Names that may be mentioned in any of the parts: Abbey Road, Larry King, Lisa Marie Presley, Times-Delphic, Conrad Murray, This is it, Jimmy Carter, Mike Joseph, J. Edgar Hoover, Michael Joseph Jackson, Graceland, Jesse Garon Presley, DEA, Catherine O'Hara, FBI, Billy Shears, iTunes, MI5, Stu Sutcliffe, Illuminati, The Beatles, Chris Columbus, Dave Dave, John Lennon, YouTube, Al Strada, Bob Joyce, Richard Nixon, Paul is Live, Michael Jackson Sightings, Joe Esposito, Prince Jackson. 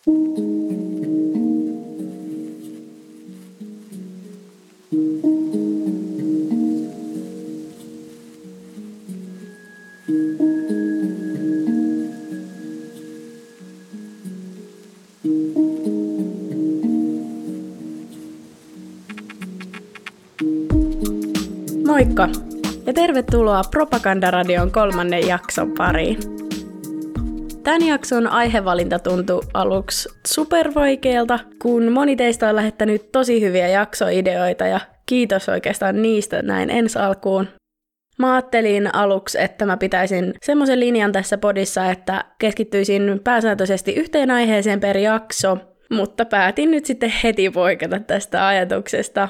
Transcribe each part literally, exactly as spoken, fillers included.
Moikka ja tervetuloa Propagandaradion kolmannen jakson pariin. Tämän jakson aihevalinta tuntui aluksi supervaikealta, kun moni teistä on lähettänyt tosi hyviä jaksoideoita ja kiitos oikeastaan niistä näin ensi alkuun. Mä ajattelin aluksi, että mä pitäisin semmoisen linjan tässä podissa, että keskittyisin pääsääntöisesti yhteen aiheeseen per jakso, mutta päätin nyt sitten heti poiketa tästä ajatuksesta.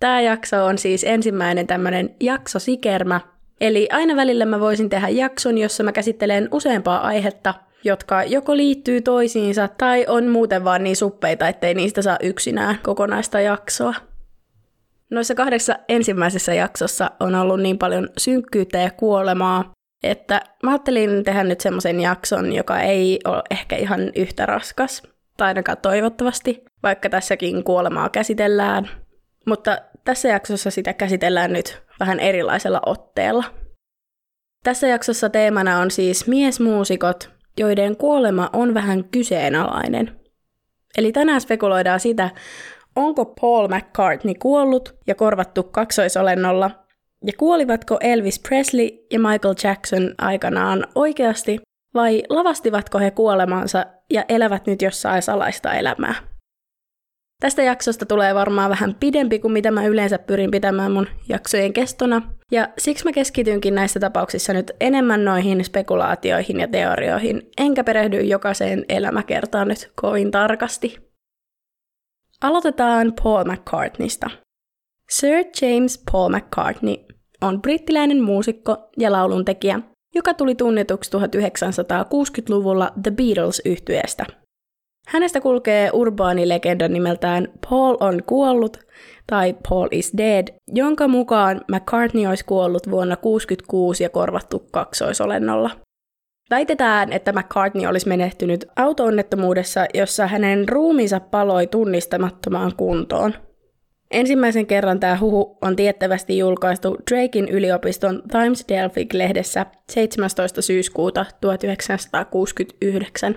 Tämä jakso on siis ensimmäinen tämmöinen jaksosikermä, eli aina välillä mä voisin tehdä jakson, jossa mä käsittelen useampaa aihetta, jotka joko liittyy toisiinsa tai on muuten vaan niin suppeita, ettei niistä saa yksinään kokonaista jaksoa. Noissa kahdessa ensimmäisessä jaksossa on ollut niin paljon synkkyyttä ja kuolemaa, että mä ajattelin tehdä nyt semmoisen jakson, joka ei ole ehkä ihan yhtä raskas, tai ainakaan toivottavasti, vaikka tässäkin kuolemaa käsitellään. Mutta tässä jaksossa sitä käsitellään nyt vähän erilaisella otteella. Tässä jaksossa teemana on siis miesmuusikot, joiden kuolema on vähän kyseenalainen. Eli tänään spekuloidaan sitä, onko Paul McCartney kuollut ja korvattu kaksoisolennolla, ja kuolivatko Elvis Presley ja Michael Jackson aikanaan oikeasti, vai lavastivatko he kuolemansa ja elävät nyt jossain salaista elämää. Tästä jaksosta tulee varmaan vähän pidempi kuin mitä mä yleensä pyrin pitämään mun jaksojen kestona, ja siksi mä keskitynkin näissä tapauksissa nyt enemmän noihin spekulaatioihin ja teorioihin, enkä perehdy jokaiseen elämäkertaan nyt kovin tarkasti. Aloitetaan Paul McCartneysta. Sir James Paul McCartney on brittiläinen muusikko ja lauluntekijä, joka tuli tunnetuksi tuhatyhdeksänsataakuusikymmentäluvulla The Beatles-yhtyeestä. Hänestä kulkee urbaani legenda nimeltään Paul on kuollut tai Paul is dead, jonka mukaan McCartney olisi kuollut vuonna tuhatyhdeksänsataakuusikymmentäkuusi ja korvattu kaksoisolennolla. Väitetään, että McCartney olisi menehtynyt auto-onnettomuudessa, jossa hänen ruumiinsa paloi tunnistamattomaan kuntoon. Ensimmäisen kerran tämä huhu on tiettävästi julkaistu Drakein yliopiston Times-Delphic-lehdessä seitsemästoista syyskuuta tuhatyhdeksänsataakuusikymmentäyhdeksän.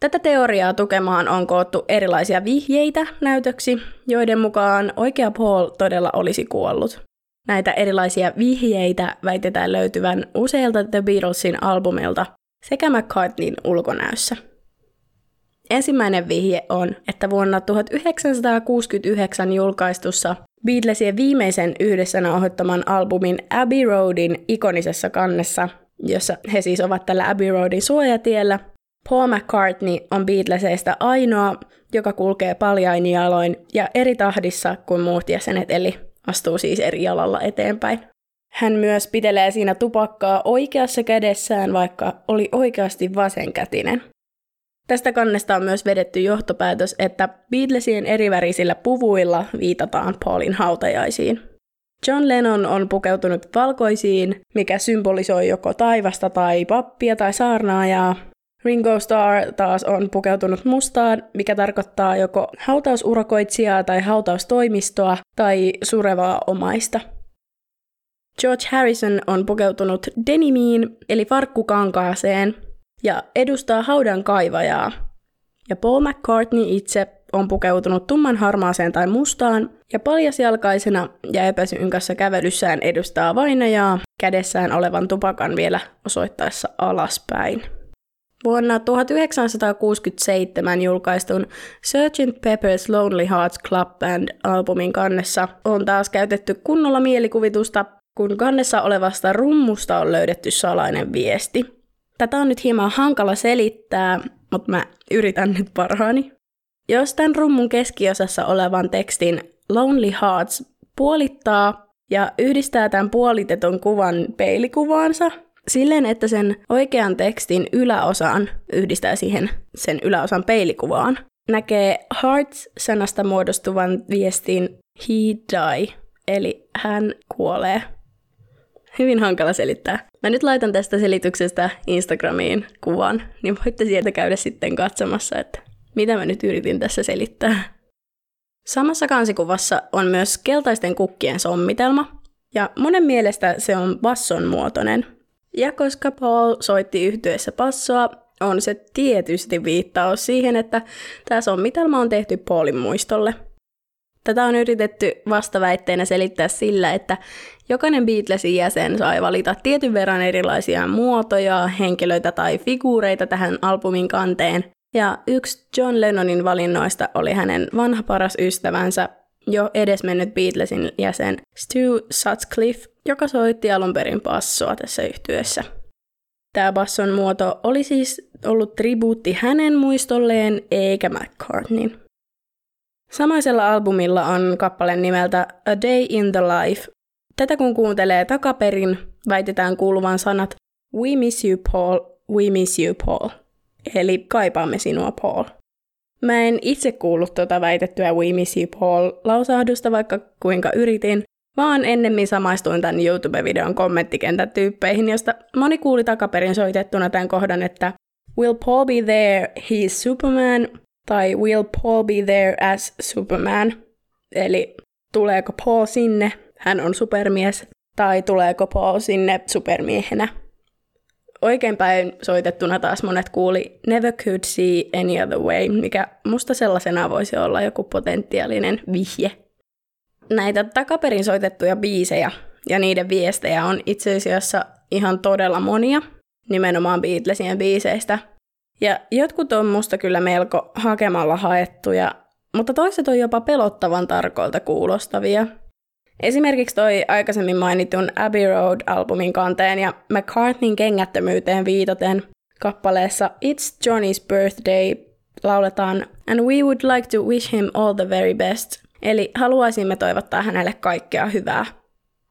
Tätä teoriaa tukemaan on koottu erilaisia vihjeitä näytöksi, joiden mukaan oikea Paul todella olisi kuollut. Näitä erilaisia vihjeitä väitetään löytyvän useilta The Beatlesin albumilta sekä McCartneyn ulkonäössä. Ensimmäinen vihje on, että vuonna tuhatyhdeksänsataakuusikymmentäyhdeksän julkaistussa Beatlesien viimeisen yhdessä nauhoittaman albumin Abbey Roadin ikonisessa kannessa, jossa he siis ovat tällä Abbey Roadin suojatiellä, Paul McCartney on Beatleseistä ainoa, joka kulkee paljain jaloin ja eri tahdissa kuin muut jäsenet, eli astuu siis eri jalalla eteenpäin. Hän myös pitelee siinä tupakkaa oikeassa kädessään, vaikka oli oikeasti vasenkätinen. Tästä kannesta on myös vedetty johtopäätös, että Beatlesien erivärisillä puvuilla viitataan Paulin hautajaisiin. John Lennon on pukeutunut valkoisiin, mikä symbolisoi joko taivasta tai pappia tai saarnaajaa. Ringo Starr taas on pukeutunut mustaan, mikä tarkoittaa joko hautausurakoitsijaa tai hautaustoimistoa tai surevaa omaista. George Harrison on pukeutunut denimiin eli farkkukankaaseen ja edustaa haudan kaivajaa. Ja Paul McCartney itse on pukeutunut tumman harmaaseen tai mustaan ja paljasjalkaisena ja epäsynkässä kävelyssään edustaa vainajaa kädessään olevan tupakan vielä osoittaessa alaspäin. Vuonna tuhatyhdeksänsataakuusikymmentäseitsemän julkaistun Sergeant Pepper's Lonely Hearts Club Band-albumin kannessa on taas käytetty kunnolla mielikuvitusta, kun kannessa olevasta rummusta on löydetty salainen viesti. Tätä on nyt hieman hankala selittää, mutta mä yritän nyt parhaani. Jos tämän rummun keskiosassa olevan tekstin Lonely Hearts puolittaa ja yhdistää tämän puolitetun kuvan peilikuvaansa, silleen, että sen oikean tekstin yläosaan yhdistää siihen sen yläosan peilikuvaan, näkee hearts-sanasta muodostuvan viestin he die, eli hän kuolee. hyvin hankala selittää. Mä nyt laitan tästä selityksestä Instagramiin kuvan, niin voitte sieltä käydä sitten katsomassa, että mitä mä nyt yritin tässä selittää. Samassa kansikuvassa on myös keltaisten kukkien sommitelma, ja monen mielestä se on basson muotoinen. Ja koska Paul soitti yhtyeessä bassoa, on se tietysti viittaus siihen, että tämä sommitelma on tehty Paulin muistolle. Tätä on yritetty vastaväitteenä selittää sillä, että jokainen Beatlesin jäsen sai valita tietyn verran erilaisia muotoja, henkilöitä tai figuureita tähän albumin kanteen. Ja yksi John Lennonin valinnoista oli hänen vanha paras ystävänsä, jo edesmennyt Beatlesin jäsen Stu Sutcliffe, joka soitti alun perin bassoa tässä yhtyeessä. Tämä basson muoto oli siis ollut tribuutti hänen muistolleen eikä McCartneyn. Samaisella albumilla on kappale nimeltä A Day in the Life. Tätä kun kuuntelee takaperin, väitetään kuuluvan sanat We miss you Paul, we miss you Paul. Eli kaipaamme sinua Paul. Mä en itse kuullut tuota väitettyä We miss you Paul -lausahdusta vaikka kuinka yritin, vaan ennemmin samaistuin tämän YouTube-videon kommenttikentän tyyppeihin, josta moni kuuli takaperin soitettuna tämän kohdan, että Will Paul be there, he is Superman, tai Will Paul be there as Superman, eli tuleeko Paul sinne, hän on supermies, tai tuleeko Paul sinne supermiehenä. Oikeinpäin soitettuna taas monet kuuli Never could see any other way, mikä musta sellaisena voisi olla joku potentiaalinen vihje. Näitä takaperin soitettuja biisejä ja niiden viestejä on itse asiassa ihan todella monia, nimenomaan Beatlesien biiseistä. Ja jotkut on musta kyllä melko hakemalla haettuja, mutta toiset on jopa pelottavan tarkoilta kuulostavia. Esimerkiksi toi aikaisemmin mainitun Abbey Road-albumin kanteen ja McCartneyn kengättömyyteen viitaten kappaleessa It's Johnny's Birthday lauletaan And we would like to wish him all the very best, eli haluaisimme toivottaa hänelle kaikkea hyvää.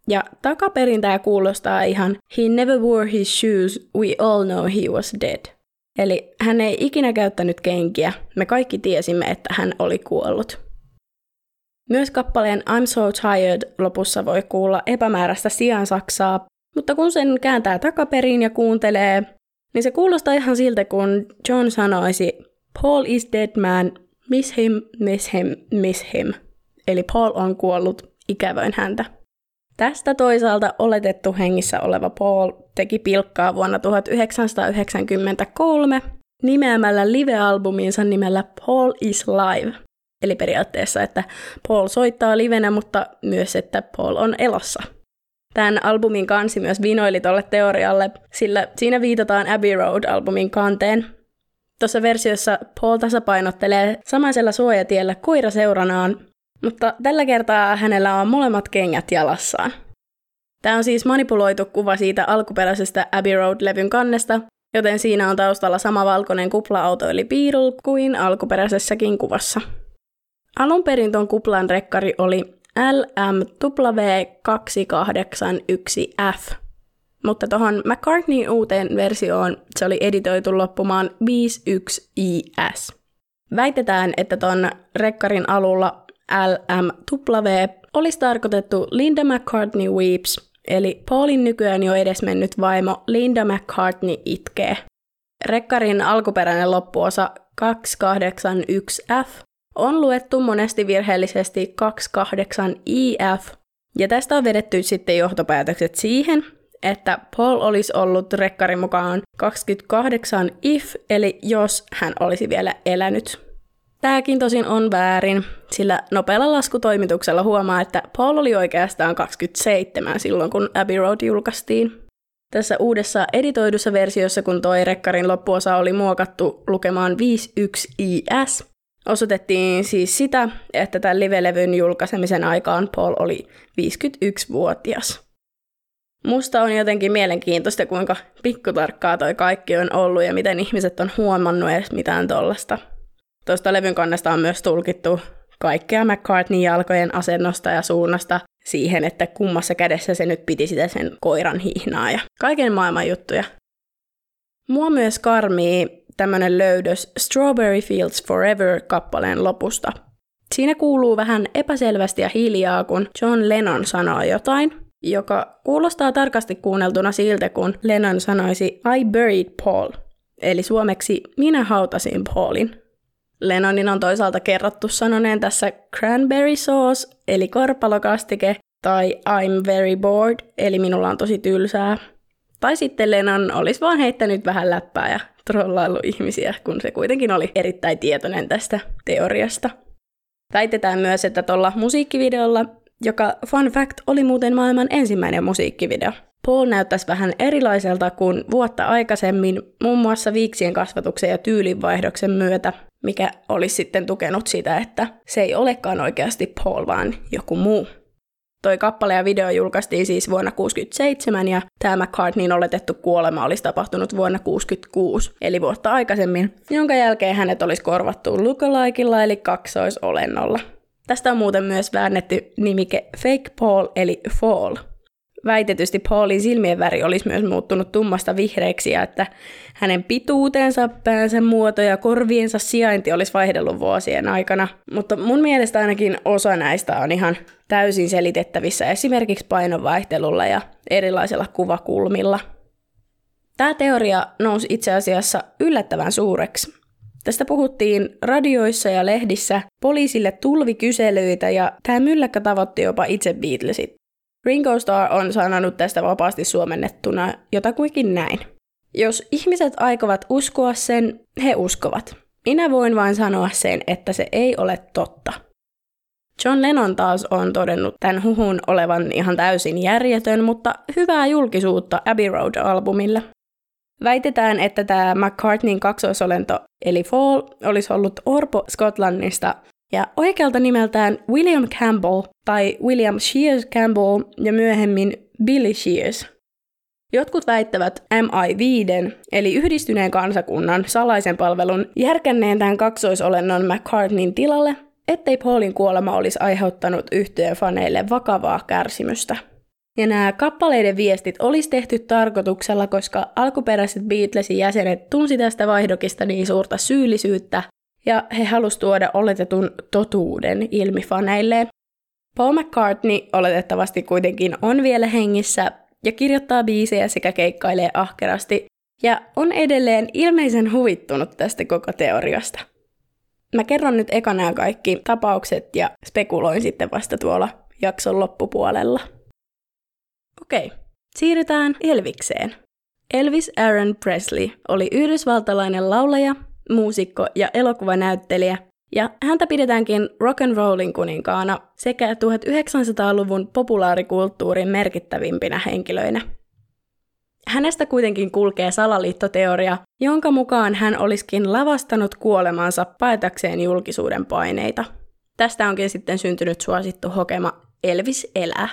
Ja takaperin tää kuulostaa ihan He never wore his shoes, we all know he was dead. Eli hän ei ikinä käyttänyt kenkiä, me kaikki tiesimme, että hän oli kuollut. Myös kappaleen I'm So Tired lopussa voi kuulla epämääräistä siansaksaa, mutta kun sen kääntää takaperiin ja kuuntelee, niin se kuulostaa ihan siltä, kun John sanoisi Paul is dead man, miss him, miss him, miss him. Eli Paul on kuollut, ikävöin häntä. Tästä toisaalta oletettu hengissä oleva Paul teki pilkkaa vuonna yhdeksänkymmentäkolme nimeämällä live-albuminsa nimellä Paul is Live. Eli periaatteessa, että Paul soittaa livenä, mutta myös, että Paul on elossa. Tämän albumin kansi myös vinoili tolle teorialle, sillä siinä viitataan Abbey Road-albumin kanteen. Tuossa versiossa Paul tasapainottelee samaisella suojatiellä koiraseuranaan, mutta tällä kertaa hänellä on molemmat kengät jalassaan. Tämä on siis manipuloitu kuva siitä alkuperäisestä Abbey Road-levyn kannesta, joten siinä on taustalla sama valkoinen kupla-auto eli Beetle kuin alkuperäisessäkin kuvassa. Alun perin tuon kuplan rekkari oli L M W kaksi kahdeksan yksi F, mutta tuohon McCartneyn uuteen versioon se oli editoitu loppumaan viisi yksi I S. Väitetään, että tuon rekkarin alulla L M W olisi tarkoitettu Linda McCartney Weeps, eli Paulin nykyään jo edesmennyt vaimo Linda McCartney itkee. Rekkarin alkuperäinen loppuosa kaksi kahdeksan yksi F on luettu monesti virheellisesti kaksi kahdeksan I F, ja tästä on vedetty sitten johtopäätökset siihen, että Paul olisi ollut rekkarin mukaan kaksikymmentäkahdeksan if, eli jos hän olisi vielä elänyt. Tämäkin tosin on väärin, sillä nopealla laskutoimituksella huomaa, että Paul oli oikeastaan kaksikymmentäseitsemän silloin, kun Abbey Road julkaistiin. Tässä uudessa editoidussa versiossa, kun toi rekkarin loppuosa oli muokattu lukemaan viisi yksi I S, osoitettiin siis sitä, että tämän livelevyn julkaisemisen aikaan Paul oli viisikymmentäyksivuotias. Musta on jotenkin mielenkiintoista, kuinka pikkutarkkaa toi kaikki on ollut ja miten ihmiset on huomannut edes mitään tollasta. Tuosta levyn kannesta on myös tulkittu kaikkea McCartneyn jalkojen asennosta ja suunnasta siihen, että kummassa kädessä se nyt piti sitä sen koiran hihnaa ja kaiken maailman juttuja. Mua myös karmii tämmönen löydös Strawberry Fields Forever-kappaleen lopusta. Siinä kuuluu vähän epäselvästi ja hiljaa, kun John Lennon sanoo jotain, joka kuulostaa tarkasti kuunneltuna siltä, kun Lennon sanoisi I buried Paul, eli suomeksi minä hautasin Paulin. Lennonin on toisaalta kerrottu sanoneen tässä cranberry sauce, eli karpalokastike, tai I'm very bored, eli minulla on tosi tylsää. Tai sitten Lennon olisi vaan heittänyt vähän läppää ja trollaillut ihmisiä, kun se kuitenkin oli erittäin tietoinen tästä teoriasta. Väitetään myös, että tuolla musiikkivideolla, joka fun fact oli muuten maailman ensimmäinen musiikkivideo, Paul näyttäisi vähän erilaiselta kuin vuotta aikaisemmin, muun muassa viiksien kasvatuksen ja tyylinvaihdoksen myötä, mikä olisi sitten tukenut sitä, että se ei olekaan oikeasti Paul, vaan joku muu. Toi kappale ja video julkaistiin siis vuonna tuhatyhdeksänsataakuusikymmentäseitsemän ja tämä McCartneyn oletettu kuolema olisi tapahtunut vuonna tuhatyhdeksänsataakuusikymmentäkuusi, eli vuotta aikaisemmin, jonka jälkeen hänet olisi korvattu look-alikella eli kaksoisolennolla. Tästä on muuten myös väännetty nimike Fake Paul eli Fall. Väitetysti Paulin silmien väri olisi myös muuttunut tummasta vihreäksi ja että hänen pituuteensa, päänsä muoto ja korviensa sijainti olisi vaihdellut vuosien aikana. Mutta mun mielestä ainakin osa näistä on ihan täysin selitettävissä esimerkiksi painonvaihtelulla ja erilaisilla kuvakulmilla. Tämä teoria nousi itse asiassa yllättävän suureksi. Tästä puhuttiin radioissa ja lehdissä, poliisille tulvi kyselyitä ja tämä mylläkkä tavoitti jopa itse Beatlesit. Ringo Starr on sanonut tästä vapaasti suomennettuna jotakuinkin näin. Jos ihmiset aikovat uskoa sen, he uskovat. Minä voin vain sanoa sen, että se ei ole totta. John Lennon taas on todennut tämän huhun olevan ihan täysin järjetön, mutta hyvää julkisuutta Abbey Road-albumille. Väitetään, että tämä McCartneyn kaksoisolento eli Fall olisi ollut orpo Skotlannista, ja oikealta nimeltään William Campbell tai William Shears Campbell ja myöhemmin Billy Shears. Jotkut väittävät M I viisi, eli yhdistyneen kansakunnan salaisen palvelun, järkänneen tämän kaksoisolennon McCartneyn tilalle, ettei Paulin kuolema olisi aiheuttanut yhtyeen faneille vakavaa kärsimystä. Ja nämä kappaleiden viestit olisi tehty tarkoituksella, koska alkuperäiset Beatlesin jäsenet tunsi tästä vaihdokista niin suurta syyllisyyttä, ja he halusivat tuoda oletetun totuuden ilmi faneilleen. Paul McCartney oletettavasti kuitenkin on vielä hengissä ja kirjoittaa biisejä sekä keikkailee ahkerasti ja on edelleen ilmeisen huvittunut tästä koko teoriasta. Mä kerron nyt ekanaan kaikki tapaukset ja spekuloin sitten vasta tuolla jakson loppupuolella. Okei, siirrytään Elvikseen. Elvis Aaron Presley oli yhdysvaltalainen laulaja, muusikko ja elokuvanäyttelijä, ja häntä pidetäänkin rock'n'rollin kuninkaana sekä tuhatyhdeksänsataaluvun populaarikulttuurin merkittävimpinä henkilöinä. Hänestä kuitenkin kulkee salaliittoteoria, jonka mukaan hän olisikin lavastanut kuolemansa paetakseen julkisuuden paineita. Tästä onkin sitten syntynyt suosittu hokema Elvis elää.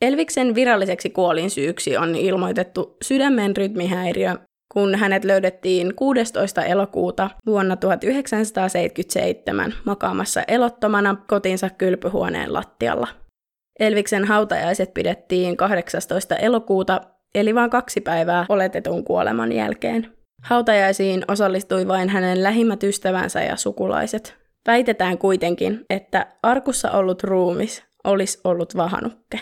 Elviksen viralliseksi kuolinsyyksi on ilmoitettu sydämen rytmihäiriö, kun hänet löydettiin kuudestoista elokuuta vuonna tuhatyhdeksänsataaseitsemänkymmentäseitsemän makaamassa elottomana kotinsa kylpyhuoneen lattialla. Elviksen hautajaiset pidettiin kahdeksastoista elokuuta, eli vain kaksi päivää oletetun kuoleman jälkeen. Hautajaisiin osallistui vain hänen lähimmät ystävänsä ja sukulaiset. Väitetään kuitenkin, että arkussa ollut ruumis olisi ollut vahanukke.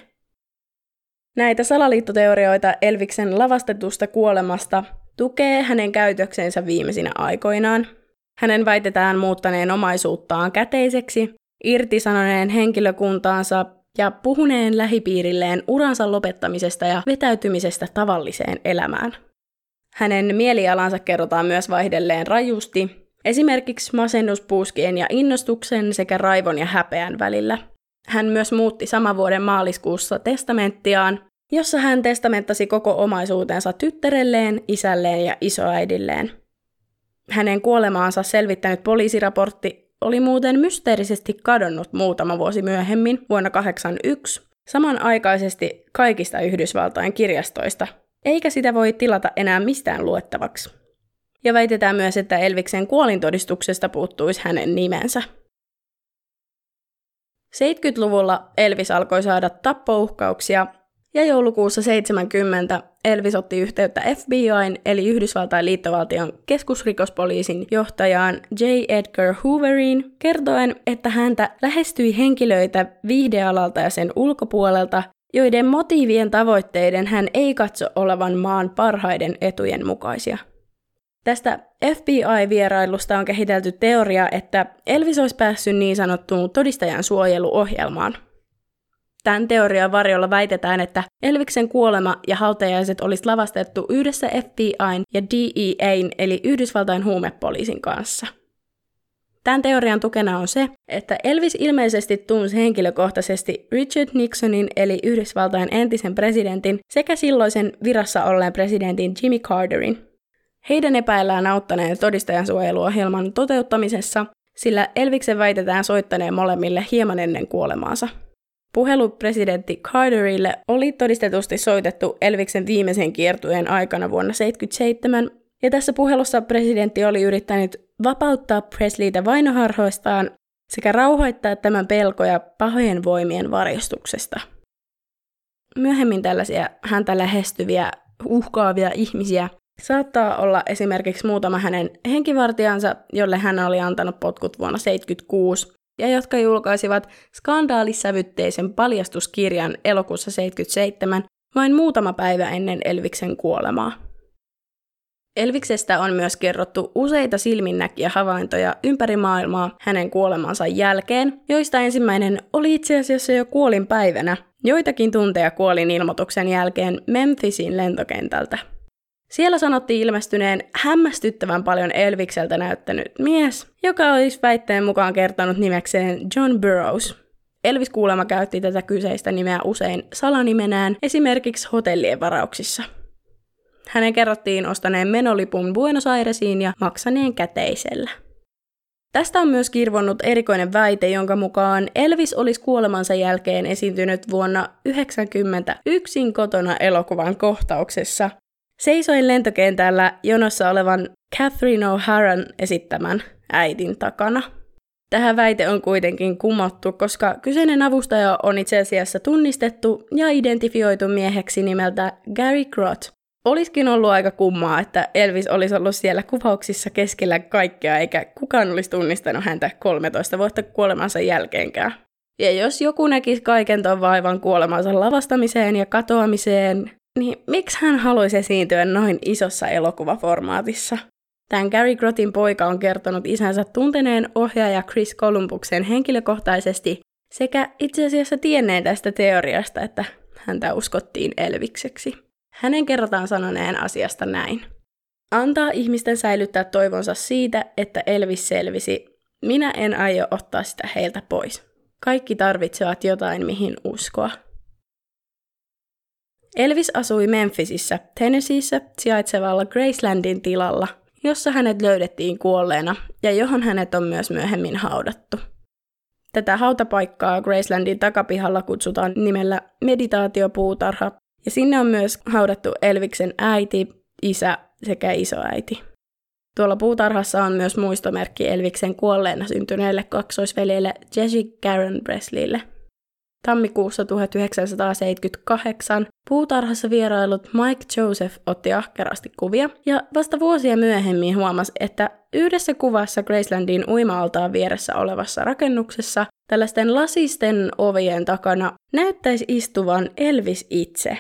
Näitä salaliittoteorioita Elviksen lavastetusta kuolemasta tukee hänen käytöksensä viimeisinä aikoinaan. Hänen väitetään muuttaneen omaisuuttaan käteiseksi, irtisanoneen henkilökuntaansa ja puhuneen lähipiirilleen uransa lopettamisesta ja vetäytymisestä tavalliseen elämään. Hänen mielialansa kerrotaan myös vaihdelleen rajusti, esimerkiksi masennuspuuskien ja innostuksen sekä raivon ja häpeän välillä. Hän myös muutti saman vuoden maaliskuussa testamenttiaan, jossa hän testamenttasi koko omaisuutensa tyttärelleen, isälleen ja isoäidilleen. Hänen kuolemaansa selvittänyt poliisiraportti oli muuten mysteerisesti kadonnut muutama vuosi myöhemmin, vuonna tuhatyhdeksänsataakahdeksankymmentäyksi, samanaikaisesti kaikista Yhdysvaltain kirjastoista, eikä sitä voi tilata enää mistään luettavaksi. Ja väitetään myös, että Elviksen kuolintodistuksesta puuttuisi hänen nimensä. seitsemänkymmentäluvulla Elvis alkoi saada tappouhkauksia, ja joulukuussa seitsemänkymmentä Elvis otti yhteyttä F B I:n eli Yhdysvaltain liittovaltion keskusrikospoliisin johtajaan J. Edgar Hooveriin kertoen, että häntä lähestyi henkilöitä viihdealalta ja sen ulkopuolelta, joiden motiivien tavoitteiden hän ei katso olevan maan parhaiden etujen mukaisia. Tästä F B I-vierailusta on kehitelty teoria, että Elvis olisi päässyt niin sanottuun todistajan suojeluohjelmaan. Tämän teorian varjolla väitetään, että Elviksen kuolema ja hautajaiset olisi lavastettu yhdessä F B I:n ja D E A:n eli Yhdysvaltain huumepoliisin kanssa. Tämän teorian tukena on se, että Elvis ilmeisesti tunsi henkilökohtaisesti Richard Nixonin eli Yhdysvaltain entisen presidentin sekä silloisen virassa olleen presidentin Jimmy Carterin. Heidän epäillään auttaneen todistajansuojeluohjelman toteuttamisessa, sillä Elviksen väitetään soittaneen molemmille hieman ennen kuolemaansa. Puhelu presidentti Carterille oli todistetusti soitettu Elviksen viimeisen kiertueen aikana vuonna tuhatyhdeksänsataaseitsemänkymmentäseitsemän, ja tässä puhelussa presidentti oli yrittänyt vapauttaa Presleytä vainoharhoistaan sekä rauhoittaa tämän pelkoja pahojen voimien varjostuksesta. Myöhemmin tällaisia häntä lähestyviä, uhkaavia ihmisiä saattaa olla esimerkiksi muutama hänen henkivartijansa, jolle hän oli antanut potkut vuonna tuhatyhdeksänsataaseitsemänkymmentäkuusi, ja jotka julkaisivat skandaalissävytteisen paljastuskirjan elokuussa tuhatyhdeksänsataaseitsemänkymmentäseitsemän vain muutama päivä ennen Elviksen kuolemaa. Elviksestä on myös kerrottu useita silminnäkijähavaintoja ympäri maailmaa hänen kuolemansa jälkeen, joista ensimmäinen oli itse asiassa jo kuolinpäivänä, joitakin tunteja kuolin ilmoituksen jälkeen Memphisin lentokentältä. Siellä sanottiin ilmestyneen hämmästyttävän paljon Elvikseltä näyttänyt mies, joka olisi väitteen mukaan kertonut nimekseen John Burroughs. Elvis kuulemma käytti tätä kyseistä nimeä usein salanimenään, esimerkiksi hotellien varauksissa. Hänen kerrottiin ostaneen menolipun Buenos Airesiin ja maksaneen käteisellä. Tästä on myös kirvonnut erikoinen väite, jonka mukaan Elvis olisi kuolemansa jälkeen esiintynyt vuonna yhdeksänkymmentä yksin kotona elokuvan kohtauksessa, seisoin lentokentällä jonossa olevan Catherine O'Haran esittämän äidin takana. Tähän väite on kuitenkin kumottu, koska kyseinen avustaja on itse asiassa tunnistettu ja identifioitu mieheksi nimeltä Gary Grott. Olisikin ollut aika kummaa, että Elvis olisi ollut siellä kuvauksissa keskellä kaikkea, eikä kukaan olisi tunnistanut häntä kolmetoista vuotta kuolemansa jälkeenkään. Ja jos joku näkisi kaiken ton vaivan kuolemansa lavastamiseen ja katoamiseen, niin miksi hän haluaisi esiintyä noin isossa elokuvaformaatissa? Tämän Gary Grottin poika on kertonut isänsä tunteneen ohjaaja Chris Columbuksen henkilökohtaisesti sekä itse asiassa tienneen tästä teoriasta, että häntä uskottiin Elvikseksi. Hänen kerrotaan sanoneen asiasta näin. Antaa ihmisten säilyttää toivonsa siitä, että Elvis selvisi. Minä en aio ottaa sitä heiltä pois. Kaikki tarvitsevat jotain, mihin uskoa. Elvis asui Memphisissä, Tennesseeissä sijaitsevalla Gracelandin tilalla, jossa hänet löydettiin kuolleena ja johon hänet on myös myöhemmin haudattu. Tätä hautapaikkaa Gracelandin takapihalla kutsutaan nimellä Meditaatiopuutarha, ja sinne on myös haudattu Elviksen äiti, isä sekä isoäiti. Tuolla puutarhassa on myös muistomerkki Elviksen kuolleena syntyneelle kaksoisveljelle Jesse Garon Presleylle. Tammikuussa tuhatyhdeksänsataaseitsemänkymmentäkahdeksan puutarhassa vierailut Mike Joseph otti ahkerasti kuvia, ja vasta vuosia myöhemmin huomasi, että yhdessä kuvassa Gracelandin uima-altaan vieressä olevassa rakennuksessa tällaisten lasisten ovien takana näyttäisi istuvan Elvis itse.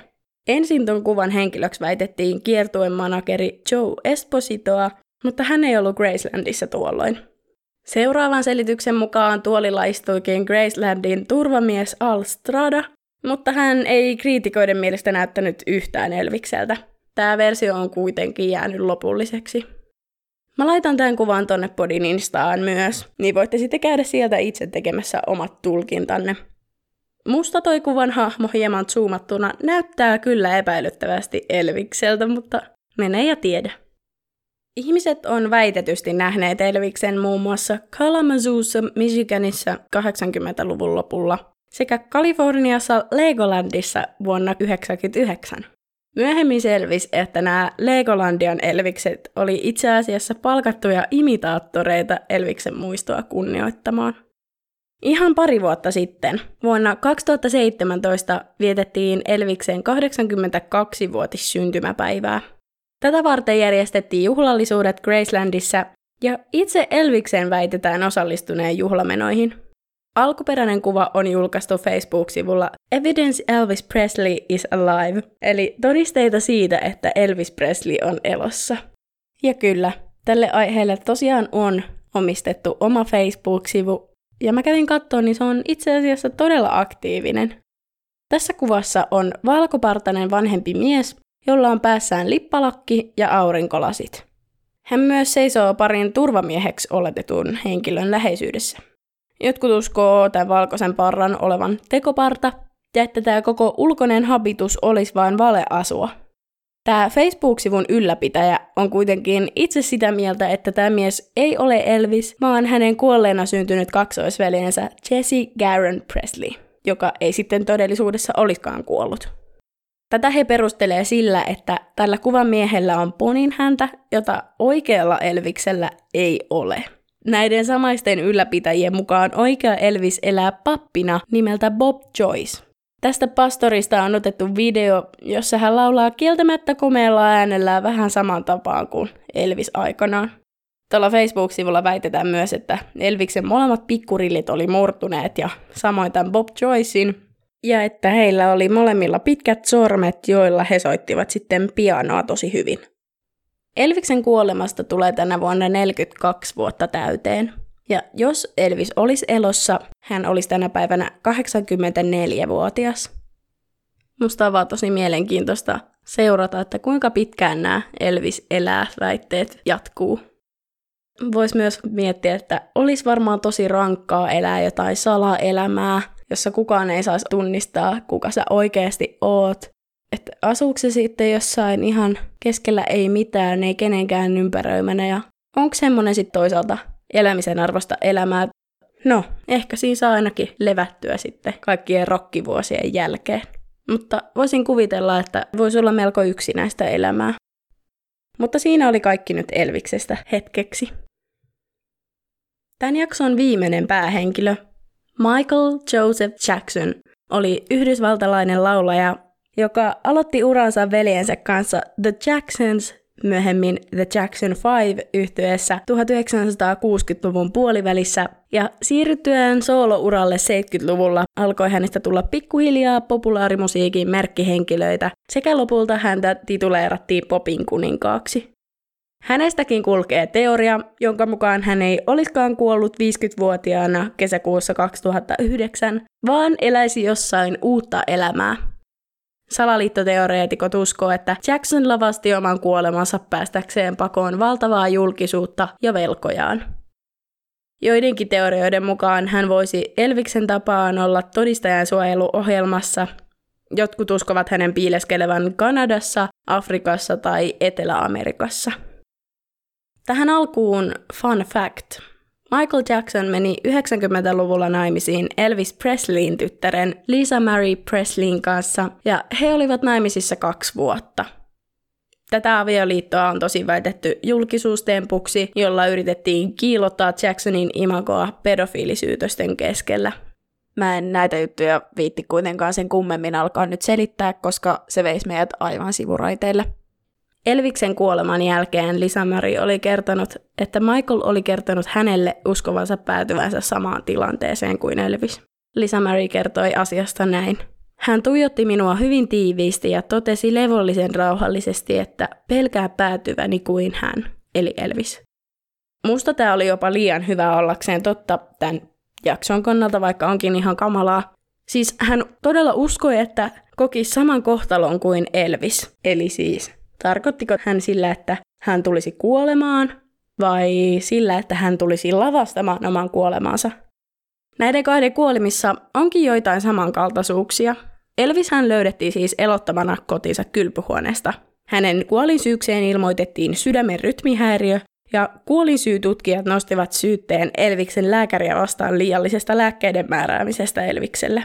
Ensin ton kuvan henkilöksi väitettiin kiertueen manageri Joe Espositoa, mutta hän ei ollut Gracelandissa tuolloin. Seuraavan selityksen mukaan tuolilla istuikin Gracelandin turvamies Al Strada, mutta hän ei kriitikoiden mielestä näyttänyt yhtään Elvikseltä. Tämä versio on kuitenkin jäänyt lopulliseksi. Mä laitan tämän kuvan tonne podin instaan myös, niin voitte sitten käydä sieltä itse tekemässä omat tulkintanne. Musta toi kuvan hahmo hieman zoomattuna näyttää kyllä epäilyttävästi Elvikseltä, mutta mene ja tiedä. Ihmiset on väitetysti nähneet Elviksen muun muassa Kalamazoossa, Michiganissa kahdeksankymmentäluvun lopulla sekä Kaliforniassa Legolandissa vuonna tuhatyhdeksänsataayhdeksänkymmentäyhdeksän. Myöhemmin selvisi, että nämä Legolandian Elvikset oli itse asiassa palkattuja imitaattoreita Elviksen muistoa kunnioittamaan. Ihan pari vuotta sitten, vuonna kaksituhattaseitsemäntoista, vietettiin Elviksen kahdeksankymmentäkaksivuotissyntymäpäivää. Tätä varten järjestettiin juhlallisuudet Gracelandissa, ja itse Elviksen väitetään osallistuneen juhlamenoihin. Alkuperäinen kuva on julkaistu Facebook-sivulla Evidence Elvis Presley is Alive, eli todisteita siitä, että Elvis Presley on elossa. Ja kyllä, tälle aiheelle tosiaan on omistettu oma Facebook-sivu, ja mä kävin katsoa, niin se on itse asiassa todella aktiivinen. Tässä kuvassa on valkopartainen vanhempi mies, jolla on päässään lippalakki ja aurinkolasit. Hän myös seisoo parin turvamieheksi oletetun henkilön läheisyydessä. Jotkut uskoo tämän valkoisen parran olevan tekoparta, ja että tämä koko ulkoinen habitus olisi vain valeasua. Tämä Facebook-sivun ylläpitäjä on kuitenkin itse sitä mieltä, että tämä mies ei ole Elvis, vaan hänen kuolleena syntynyt kaksoisveljensä Jesse Garon Presley, joka ei sitten todellisuudessa olisikaan kuollut. Tätä he perustelee sillä, että tällä kuvamiehellä on ponin häntä, jota oikealla Elviksellä ei ole. Näiden samaisten ylläpitäjien mukaan oikea Elvis elää pappina nimeltä Bob Joyce. Tästä pastorista on otettu video, jossa hän laulaa kieltämättä komealla äänellä vähän saman tapaan kuin Elvis aikanaan. Tuolla Facebook-sivulla väitetään myös, että Elviksen molemmat pikkurillit oli murtuneet ja samoin tämän Bob Joycein, ja että heillä oli molemmilla pitkät sormet, joilla he soittivat sitten pianoa tosi hyvin. Elviksen kuolemasta tulee tänä vuonna neljäkymmentäkaksi vuotta täyteen. Ja jos Elvis olisi elossa, hän olisi tänä päivänä kahdeksankymmentäneljävuotias. Musta on vaan tosi mielenkiintoista seurata, että kuinka pitkään nämä Elvis elää väitteet jatkuu. Voisi myös miettiä, että olisi varmaan tosi rankkaa elää jotain salaelämää, jossa kukaan ei saisi tunnistaa, kuka sä oikeasti oot. Että asuuko se sitten jossain ihan keskellä ei mitään, ei kenenkään ympäröimänä ja onko semmoinen sitten toisaalta elämisen arvosta elämää? No, ehkä siinä saa ainakin levättyä sitten kaikkien rokkivuosien jälkeen. Mutta voisin kuvitella, että voisi olla melko yksinäistä elämää. Mutta siinä oli kaikki nyt Elviksestä hetkeksi. Tämän jakson viimeinen päähenkilö, Michael Joseph Jackson, oli yhdysvaltalainen laulaja, joka aloitti uransa veljensä kanssa The Jacksons, myöhemmin The Jackson Five yhtyeessä tuhatyhdeksänsataakuudenkymmenen luvun puolivälissä, ja siirryttyään soolouralle seitsemänkymmentäluvulla alkoi hänestä tulla pikkuhiljaa populaarimusiikin merkkihenkilöitä, sekä lopulta häntä tituleerattiin popin kuninkaaksi. Hänestäkin kulkee teoria, jonka mukaan hän ei olisikaan kuollut viisikymmentävuotiaana kesäkuussa kaksituhattayhdeksän, vaan eläisi jossain uutta elämää. Salaliittoteoreetikot uskoo, että Jackson lavasti oman kuolemansa päästäkseen pakoon valtavaa julkisuutta ja velkojaan. Joidenkin teorioiden mukaan hän voisi Elviksen tapaan olla todistajan suojeluohjelmassa. Jotkut uskovat hänen piileskelevän Kanadassa, Afrikassa tai Etelä-Amerikassa. Tähän alkuun fun fact. Michael Jackson meni yhdeksänkymmentäluvulla naimisiin Elvis Presleyn tyttären Lisa Marie Presleyn kanssa, ja he olivat naimisissa kaksi vuotta. Tätä avioliittoa on tosi väitetty julkisuustempuksi, jolla yritettiin kiillottaa Jacksonin imagoa pedofiilisyytösten keskellä. Mä en näitä juttuja viitti kuitenkaan sen kummemmin alkaa nyt selittää, koska se veisi meidät aivan sivuraiteille. Elviksen kuoleman jälkeen Lisa Marie oli kertonut, että Michael oli kertonut hänelle uskovansa päätyvänsä samaan tilanteeseen kuin Elvis. Lisa Marie kertoi asiasta näin. Hän tuijotti minua hyvin tiiviisti ja totesi levollisen rauhallisesti, että pelkää päätyväni kuin hän, eli Elvis. Musta tämä oli jopa liian hyvä ollakseen totta tämän jakson kannalta, vaikka onkin ihan kamalaa. Siis hän todella uskoi, että koki saman kohtalon kuin Elvis, eli siis... Tarkoittiko hän sillä, että hän tulisi kuolemaan, vai sillä, että hän tulisi lavastamaan oman kuolemaansa? Näiden kahden kuolemissa onkin joitain samankaltaisuuksia. Elvis hän löydettiin siis elottamana kotinsa kylpyhuoneesta. Hänen kuolinsyykseen ilmoitettiin sydämen rytmihäiriö, ja kuolinsyytutkijat nostivat syytteen Elviksen lääkäriä vastaan liiallisesta lääkkeiden määräämisestä Elvikselle.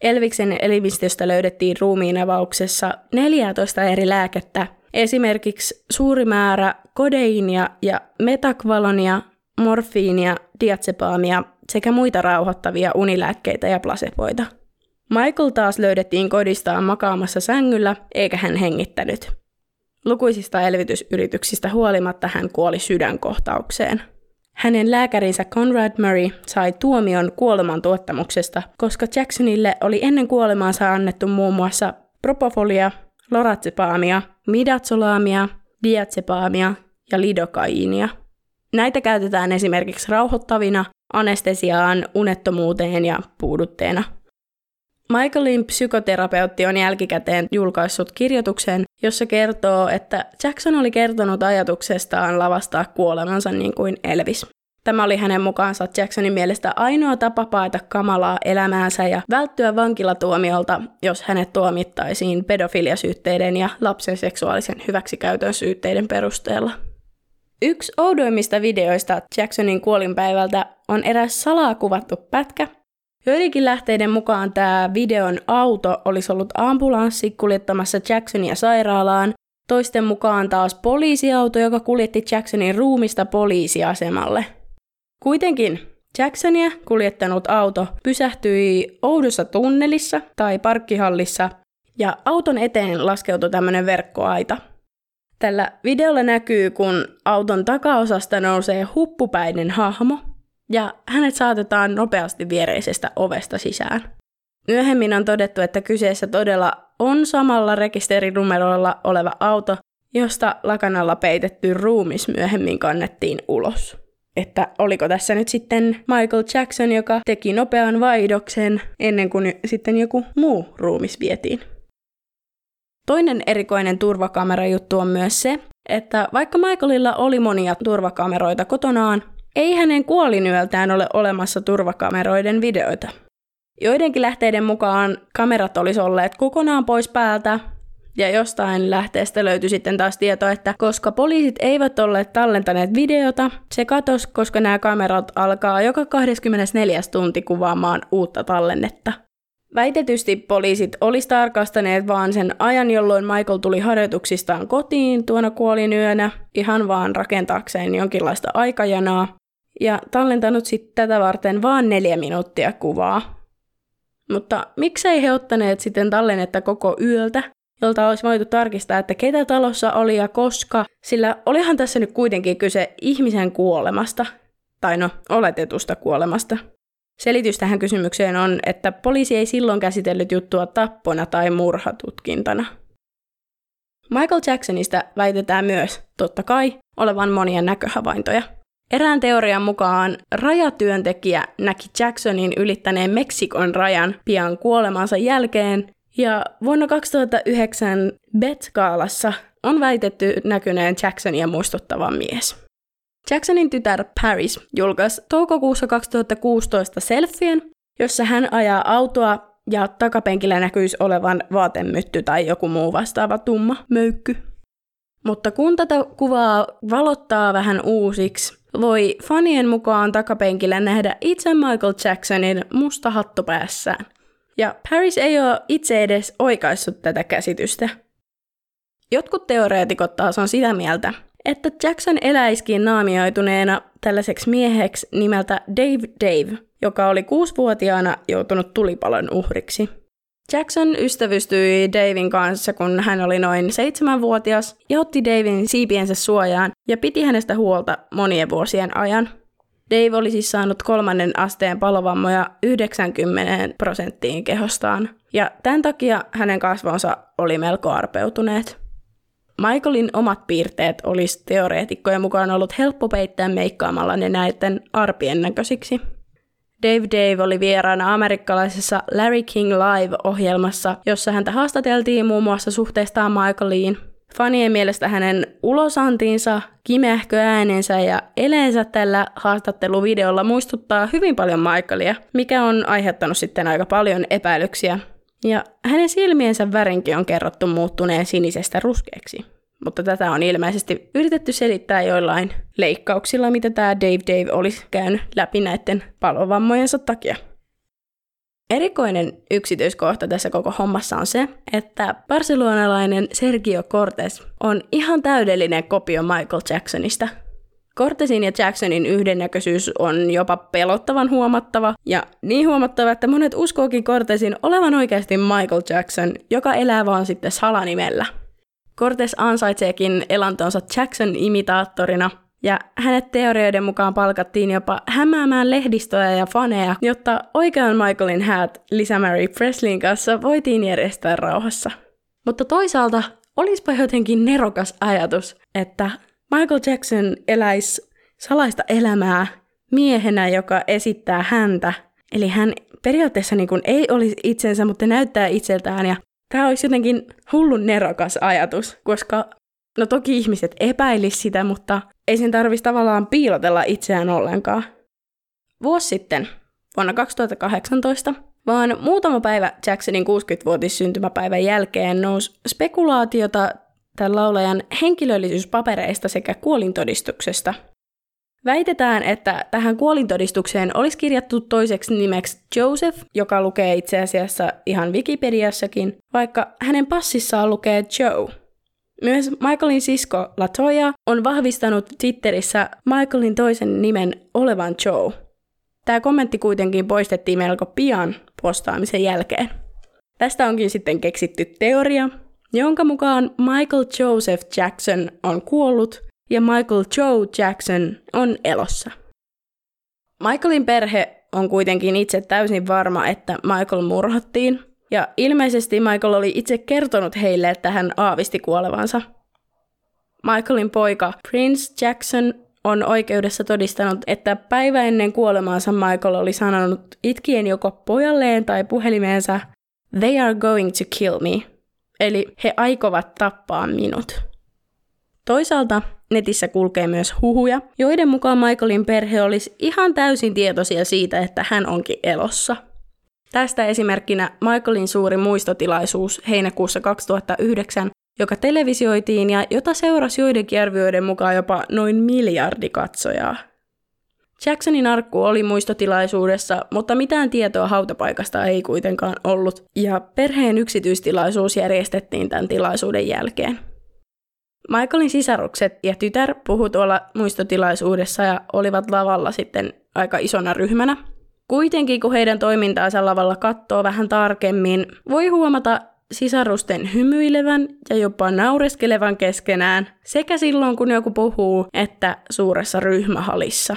Elviksen elimistöstä löydettiin ruumiinavauksessa neljätoista eri lääkettä, esimerkiksi suuri määrä kodeiinia ja metakvalonia, morfiinia, diatsepaamia sekä muita rauhoittavia unilääkkeitä ja placeboita. Michael taas löydettiin kodistaan makaamassa sängyllä, eikä hän hengittänyt. Lukuisista elvytysyrityksistä huolimatta hän kuoli sydänkohtaukseen. Hänen lääkärinsä Conrad Murray sai tuomion kuolemantuottamuksesta, koska Jacksonille oli ennen kuolemaansa annettu muun muassa propofolia, loratsepaamia, midatsolaamia, diatsepaamia ja lidokaiinia. Näitä käytetään esimerkiksi rauhoittavina, anestesiaan, unettomuuteen ja puudutteena. Michaelin psykoterapeutti on jälkikäteen julkaissut kirjoituksen, jossa kertoo, että Jackson oli kertonut ajatuksestaan lavastaa kuolemansa niin kuin Elvis. Tämä oli hänen mukaansa Jacksonin mielestä ainoa tapa paeta kamalaa elämäänsä ja välttyä vankilatuomiolta, jos hänet tuomittaisiin pedofiliasyytteiden ja lapsen seksuaalisen hyväksikäytön syytteiden perusteella. Yksi oudoimmista videoista Jacksonin kuolinpäivältä on eräs salaa kuvattu pätkä. Joidenkin lähteiden mukaan tämä videon auto olisi ollut ambulanssi kuljettamassa Jacksonia sairaalaan, toisten mukaan taas poliisiauto, joka kuljetti Jacksonin ruumista poliisiasemalle. Kuitenkin Jacksonia kuljettanut auto pysähtyi oudossa tunnelissa tai parkkihallissa ja auton eteen laskeutui tämmöinen verkkoaita. Tällä videolla näkyy, kun auton takaosasta nousee huppupäinen hahmo ja hänet saatetaan nopeasti viereisestä ovesta sisään. Myöhemmin on todettu, että kyseessä todella on samalla rekisterinumerolla oleva auto, josta lakanalla peitetty ruumis myöhemmin kannettiin ulos. Että oliko tässä nyt sitten Michael Jackson, joka teki nopean vaihdoksen ennen kuin sitten joku muu ruumis vietiin. Toinen erikoinen turvakamerajuttu on myös se, että vaikka Michaelilla oli monia turvakameroita kotonaan, ei hänen kuolinyöltään ole olemassa turvakameroiden videoita. Joidenkin lähteiden mukaan kamerat olisi olleet kokonaan pois päältä, ja jostain lähteestä löytyi sitten taas tieto, että koska poliisit eivät olleet tallentaneet videota, se katosi, koska nämä kamerat alkaa joka kaksikymmentäneljäs tunti kuvaamaan uutta tallennetta. Väitetysti poliisit olisi tarkastaneet vaan sen ajan, jolloin Michael tuli harjoituksistaan kotiin tuona kuolinyönä, ihan vaan rakentaakseen jonkinlaista aikajanaa, ja tallentanut sitten tätä varten vaan neljä minuuttia kuvaa. Mutta miksei he ottaneet sitten tallennetta koko yöltä, jolta olisi voitu tarkistaa, että ketä talossa oli ja koska, sillä olihan tässä nyt kuitenkin kyse ihmisen kuolemasta, tai no, oletetusta kuolemasta. Selitys tähän kysymykseen on, että poliisi ei silloin käsitellyt juttua tappona tai murhatutkintana. Michael Jacksonista väitetään myös, totta kai, olevan monia näköhavaintoja. Erään teorian mukaan rajatyöntekijä näki Jacksonin ylittäneen Meksikon rajan pian kuolemansa jälkeen, ja vuonna kaksituhattayhdeksän Bet-gaalassa on väitetty näkyneen Jacksonia muistuttava mies. Jacksonin tytär Paris julkaisi toukokuussa kaksituhattakuusitoista selfien, jossa hän ajaa autoa ja takapenkillä näkyisi olevan vaatemytty tai joku muu vastaava tumma möykky. Mutta kun tätä kuvaa valottaa vähän uusiksi, voi fanien mukaan takapenkillä nähdä itse Michael Jacksonin musta hattu päässään. Ja Paris ei ole itse edes oikaissut tätä käsitystä. Jotkut teoreetikot taas on sitä mieltä, että Jackson eläisikin naamioituneena tällaiseksi mieheksi nimeltä Dave Dave, joka oli kuusivuotiaana joutunut tulipalon uhriksi. Jackson ystävystyi Davin kanssa, kun hän oli noin seitsemänvuotias, ja otti Davin siipiensä suojaan ja piti hänestä huolta monien vuosien ajan. Dave oli siis saanut kolmannen asteen palovammoja yhdeksänkymmentä prosenttiin kehostaan, ja tämän takia hänen kasvonsa oli melko arpeutuneet. Michaelin omat piirteet olisi teoreetikkojen mukaan ollut helppo peittää meikkaamalla ne näiden arpien näköisiksi. Dave Dave oli vieraana amerikkalaisessa Larry King Live-ohjelmassa, jossa häntä haastateltiin muun muassa suhteestaan Michaeliin. Fanien mielestä hänen ulosantiinsa, kimeähköäänensä ja eleensä tällä haastatteluvideolla muistuttaa hyvin paljon Michaelia, mikä on aiheuttanut sitten aika paljon epäilyksiä. Ja hänen silmiensä värinkin on kerrottu muuttuneen sinisestä ruskeaksi, mutta tätä on ilmeisesti yritetty selittää joillain leikkauksilla, mitä tämä Dave Dave olisi käynyt läpi näiden palovammojensa takia. Erikoinen yksityiskohta tässä koko hommassa on se, että barcelonalainen Sergio Cortes on ihan täydellinen kopio Michael Jacksonista. Cortesin ja Jacksonin yhdennäköisyys on jopa pelottavan huomattava, ja niin huomattava, että monet uskookin Cortesin olevan oikeasti Michael Jackson, joka elää vaan sitten salanimellä. Cortes ansaitseekin elantonsa Jackson-imitaattorina, Ja hänet teorioiden mukaan palkattiin jopa hämäämään lehdistöä ja faneja, jotta oikean Michaelin häät Lisa Marie Presleyn kanssa voitiin järjestää rauhassa. Mutta toisaalta olispa jotenkin nerokas ajatus, että Michael Jackson eläisi salaista elämää miehenä, joka esittää häntä. Eli hän periaatteessa niin kuin ei olisi itsensä, mutta näyttää itseltään. Ja tämä olisi jotenkin hullun nerokas ajatus, koska no toki ihmiset epäilis sitä, mutta ei sen tarvitsisi tavallaan piilotella itseään ollenkaan. Vuosi sitten, vuonna kaksituhattakahdeksantoista, vaan muutama päivä Jacksonin kuusikymmenvuotissyntymäpäivän jälkeen nousi spekulaatiota tämän laulajan henkilöllisyyspapereista sekä kuolintodistuksesta. Väitetään, että tähän kuolintodistukseen olisi kirjattu toiseksi nimeksi Joseph, joka lukee itse asiassa ihan Wikipediassakin, vaikka hänen passissaan lukee Joe. Myös Michaelin sisko La Toya on vahvistanut Twitterissä Michaelin toisen nimen olevan Joe. Tämä kommentti kuitenkin poistettiin melko pian postaamisen jälkeen. Tästä onkin sitten keksitty teoria, jonka mukaan Michael Joseph Jackson on kuollut ja Michael Joe Jackson on elossa. Michaelin perhe on kuitenkin itse täysin varma, että Michael murhattiin. Ja ilmeisesti Michael oli itse kertonut heille, että hän aavisti kuolevansa. Michaelin poika Prince Jackson on oikeudessa todistanut, että päivä ennen kuolemaansa Michael oli sanonut itkien joko pojalleen tai puhelimeensa "They are going to kill me", eli he aikovat tappaa minut. Toisaalta netissä kulkee myös huhuja, joiden mukaan Michaelin perhe olisi ihan täysin tietoisia siitä, että hän onkin elossa. Tästä esimerkkinä Michaelin suuri muistotilaisuus heinäkuussa kaksituhattayhdeksän, joka televisioitiin ja jota seurasi joidenkin arvioiden mukaan jopa noin miljardi katsojaa. Jacksonin arkku oli muistotilaisuudessa, mutta mitään tietoa hautapaikasta ei kuitenkaan ollut, ja perheen yksityistilaisuus järjestettiin tämän tilaisuuden jälkeen. Michaelin sisarukset ja tytär puhui tuolla muistotilaisuudessa ja olivat lavalla sitten aika isona ryhmänä. Kuitenkin, kun heidän toimintaansa lavalla katsoo vähän tarkemmin, voi huomata sisarusten hymyilevän ja jopa naureskelevan keskenään sekä silloin, kun joku puhuu, että suuressa ryhmähalissa.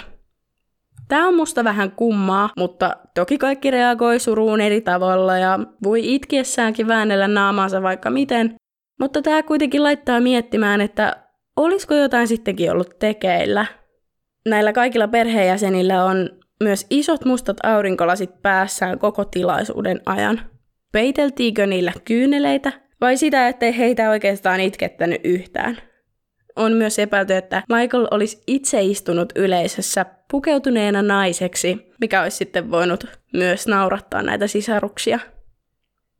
Tämä on musta vähän kummaa, mutta toki kaikki reagoi suruun eri tavalla ja voi itkiessäänkin väännellä naamaansa vaikka miten, mutta tämä kuitenkin laittaa miettimään, että olisiko jotain sittenkin ollut tekeillä. Näillä kaikilla perheenjäsenillä on myös isot mustat aurinkolasit päässään koko tilaisuuden ajan. Peiteltiinkö niillä kyyneleitä vai sitä, ettei heitä oikeastaan itkettänyt yhtään? On myös epäilty, että Michael olisi itse istunut yleisössä pukeutuneena naiseksi, mikä olisi sitten voinut myös naurattaa näitä sisaruksia.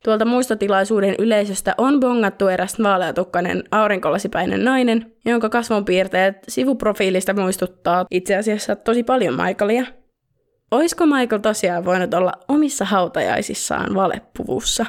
Tuolta muistotilaisuuden yleisöstä on bongattu eräs vaaleatukkainen aurinkolasipäinen nainen, jonka kasvonpiirteet sivuprofiilista muistuttaa itse asiassa tosi paljon Michaelia. Oisko Michael tosiaan voinut olla omissa hautajaisissaan valepuvussa?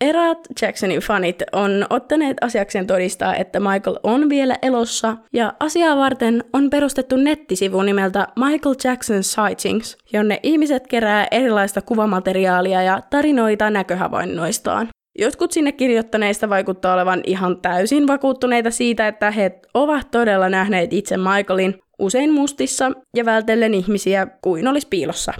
Eräät Jacksonin fanit on ottaneet asiakseen todistaa, että Michael on vielä elossa, ja asiaa varten on perustettu nettisivu nimeltä Michael Jackson Sightings, jonne ihmiset kerää erilaista kuvamateriaalia ja tarinoita näköhavainnoistaan. Jotkut sinne kirjoittaneista vaikuttaa olevan ihan täysin vakuuttuneita siitä, että he ovat todella nähneet itse Michaelin, usein mustissa ja vältellen ihmisiä kuin olisi piilossa.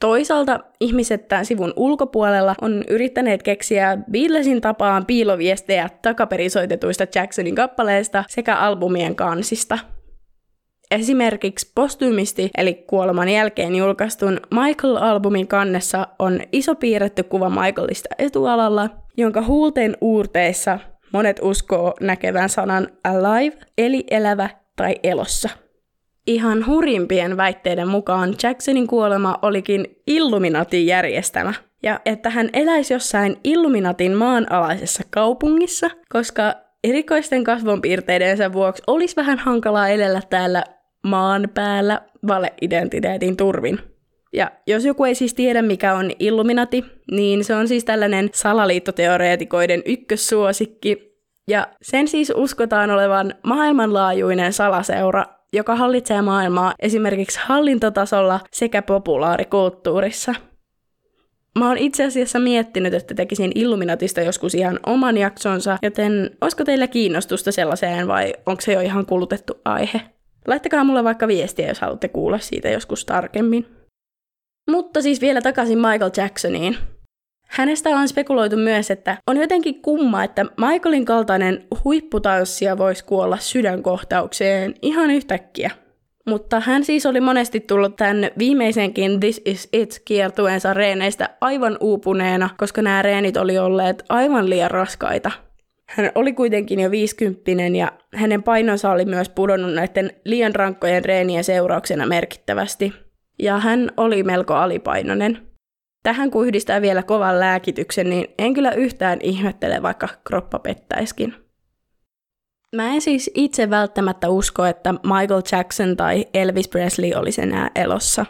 Toisaalta ihmiset tämän sivun ulkopuolella on yrittäneet keksiä Beatlesin tapaan piiloviestejä takaperisoitetuista Jacksonin kappaleista sekä albumien kansista. Esimerkiksi postyymisti eli kuoleman jälkeen julkaistun Michael-albumin kannessa on iso piirretty kuva Michaelista etualalla, jonka huulten uurteissa monet uskoo näkevän sanan alive eli elävä tai elossa. Ihan hurjimpien väitteiden mukaan Jacksonin kuolema olikin Illuminatin järjestämä, ja että hän eläisi jossain Illuminatin maanalaisessa kaupungissa, koska erikoisten kasvonpiirteidensä vuoksi olisi vähän hankalaa elellä täällä maan päällä valeidentiteetin turvin. Ja jos joku ei siis tiedä, mikä on Illuminati, niin se on siis tällainen salaliittoteoreetikoiden ykkössuosikki, ja sen siis uskotaan olevan maailmanlaajuinen salaseura, joka hallitsee maailmaa esimerkiksi hallintotasolla sekä populaarikulttuurissa. Mä oon itse asiassa miettinyt, että tekisin Illuminatista joskus ihan oman jaksonsa, joten olisiko teillä kiinnostusta sellaiseen vai onko se jo ihan kulutettu aihe? Laittakaa mulle vaikka viestiä, jos haluatte kuulla siitä joskus tarkemmin. Mutta siis vielä takaisin Michael Jacksoniin. Hänestä on spekuloitu myös, että on jotenkin kumma, että Michaelin kaltainen huipputanssija voisi kuolla sydänkohtaukseen ihan yhtäkkiä. Mutta hän siis oli monesti tullut tämän viimeisenkin This is it -kiertueensa reeneistä aivan uupuneena, koska nämä reenit oli olleet aivan liian raskaita. Hän oli kuitenkin jo viisikymppinen ja hänen painonsa oli myös pudonnut näiden liian rankkojen reenien seurauksena merkittävästi. Ja hän oli melko alipainoinen. Tähän kun yhdistää vielä kovan lääkityksen, niin en kyllä yhtään ihmettele, vaikka kroppa pettäisikin. Mä en siis itse välttämättä usko, että Michael Jackson tai Elvis Presley olisi enää elossa.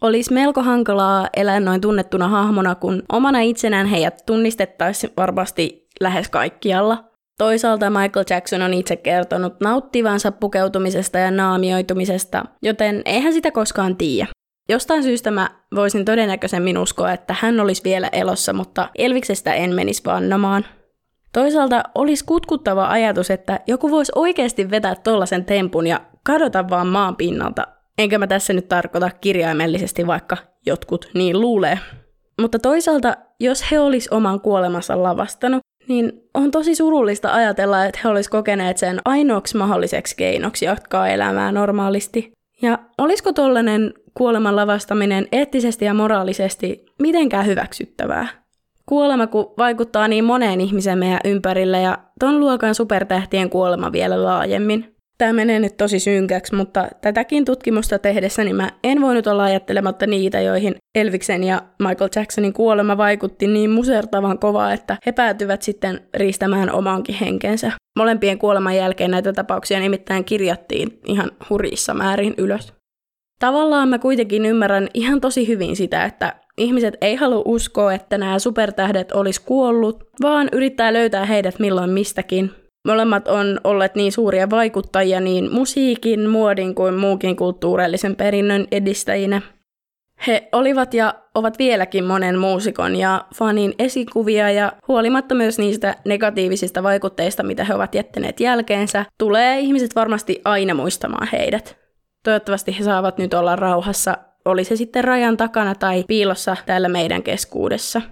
Olisi melko hankalaa elää noin tunnettuna hahmona, kun omana itsenään heidät tunnistettaisiin varmasti lähes kaikkialla. Toisaalta Michael Jackson on itse kertonut nauttivansa pukeutumisesta ja naamioitumisesta, joten eihän sitä koskaan tiedä. Jostain syystä mä voisin todennäköisemmin uskoa, että hän olisi vielä elossa, mutta Elviksestä en menisi vannomaan. Toisaalta olisi kutkuttava ajatus, että joku voisi oikeasti vetää tollasen tempun ja kadota vaan maan pinnalta. Enkä mä tässä nyt tarkoita kirjaimellisesti, vaikka jotkut niin luulee. Mutta toisaalta, jos he olis oman kuolemansa lavastanut, niin on tosi surullista ajatella, että he olis kokeneet sen ainoaksi mahdolliseksi keinoksi jatkaa elämää normaalisti. Ja olisiko tollainen kuoleman lavastaminen eettisesti ja moraalisesti mitenkään hyväksyttävää? Kuolema kun vaikuttaa niin moneen ihmisen meidän ympärille ja ton luokan supertähtien kuolema vielä laajemmin. Tämä menee nyt tosi synkäksi, mutta tätäkin tutkimusta tehdessäni mä en voinut olla ajattelematta niitä, joihin Elviksen ja Michael Jacksonin kuolema vaikutti niin musertavan kovaa, että he päätyvät sitten riistämään omaankin henkensä. Molempien kuoleman jälkeen näitä tapauksia nimittäin kirjattiin ihan hurjissa määrin ylös. Tavallaan mä kuitenkin ymmärrän ihan tosi hyvin sitä, että ihmiset ei halua uskoa, että nämä supertähdet olisi kuollut, vaan yrittää löytää heidät milloin mistäkin. Molemmat on olleet niin suuria vaikuttajia niin musiikin, muodin kuin muunkin kulttuurillisen perinnön edistäjinä. He olivat ja ovat vieläkin monen muusikon ja fanin esikuvia ja huolimatta myös niistä negatiivisista vaikutteista, mitä he ovat jättäneet jälkeensä, tulee ihmiset varmasti aina muistamaan heidät. Toivottavasti he saavat nyt olla rauhassa, oli se sitten rajan takana tai piilossa täällä meidän keskuudessa.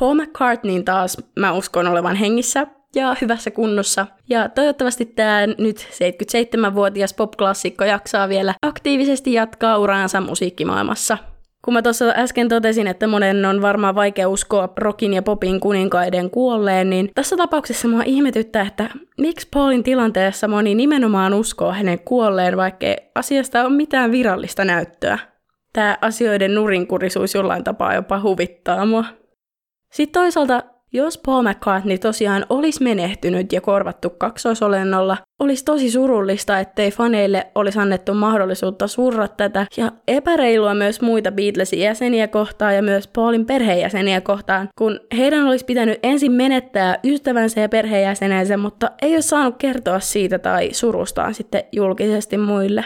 Paul McCartneyin taas mä uskon olevan hengissä ja hyvässä kunnossa. Ja toivottavasti tämä nyt seitsemänkymmentäseitsemänvuotias popklassikko jaksaa vielä aktiivisesti jatkaa uraansa musiikkimaailmassa. Kun mä tuossa äsken totesin, että monen on varmaan vaikea uskoa rockin ja popin kuninkaiden kuolleen, niin tässä tapauksessa mua ihmetyttää, että miksi Paulin tilanteessa moni nimenomaan uskoo hänen kuolleen, vaikkei asiasta ole mitään virallista näyttöä. Tää asioiden nurinkurisuus jollain tapaa jopa huvittaa mua. Sitten toisaalta, jos Paul McCartney tosiaan olisi menehtynyt ja korvattu kaksoisolennolla, olisi tosi surullista, ettei faneille olisi annettu mahdollisuutta surra tätä ja epäreilua myös muita Beatlesin jäseniä kohtaan ja myös Paulin perheenjäseniä kohtaan, kun heidän olisi pitänyt ensin menettää ystävänsä ja perheenjäsenensä, mutta ei ole saanut kertoa siitä tai surustaan sitten julkisesti muille.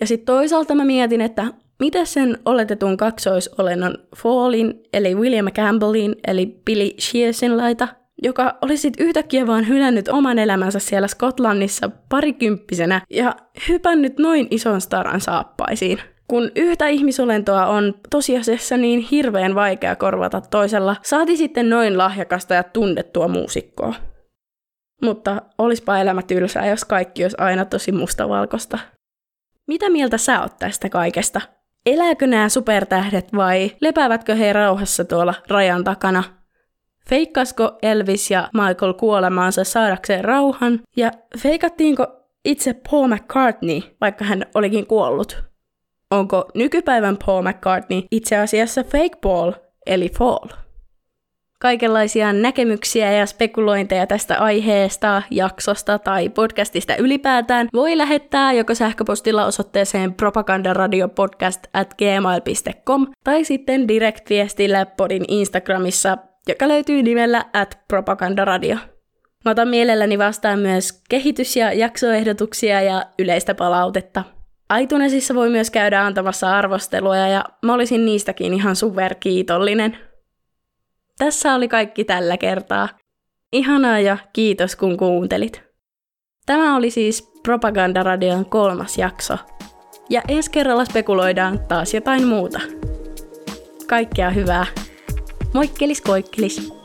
Ja sitten toisaalta mä mietin, että mitä sen oletetun kaksoisolennon Fallin, eli William Campbellin, eli Billy Shearsin laita, joka oli sitten yhtäkkiä vaan hylännyt oman elämänsä siellä Skotlannissa parikymppisenä ja hypännyt noin ison staran saappaisiin. Kun yhtä ihmisolentoa on tosiasiassa niin hirveän vaikea korvata toisella, saati sitten noin lahjakasta ja tunnettua muusikkoa. Mutta olispa elämä tylsää, jos kaikki olisi aina tosi mustavalkoista. Mitä mieltä sä oot tästä kaikesta? Elääkö nämä supertähdet vai lepäävätkö he rauhassa tuolla rajan takana? Feikkasko Elvis ja Michael kuolemaansa saadakseen rauhan? Ja feikattiinko itse Paul McCartney, vaikka hän olikin kuollut? Onko nykypäivän Paul McCartney itse asiassa fake Paul, eli Fall? Kaikenlaisia näkemyksiä ja spekulointeja tästä aiheesta, jaksosta tai podcastista ylipäätään voi lähettää joko sähköpostilla osoitteeseen propagandaradiopodcast at gmail dot com tai sitten direktviestillä podin Instagramissa, joka löytyy nimellä at propagandaradio. Mä otan mielelläni vastaan myös kehitys- ja jaksoehdotuksia ja yleistä palautetta. iTunesissa voi myös käydä antamassa arvosteluja ja mä olisin niistäkin ihan superkiitollinen. Tässä oli kaikki tällä kertaa. Ihanaa ja kiitos kun kuuntelit. Tämä oli siis Propagandaradion kolmas jakso. Ja ensi kerralla spekuloidaan taas jotain muuta. Kaikkea hyvää. Moikkelis koikkelis!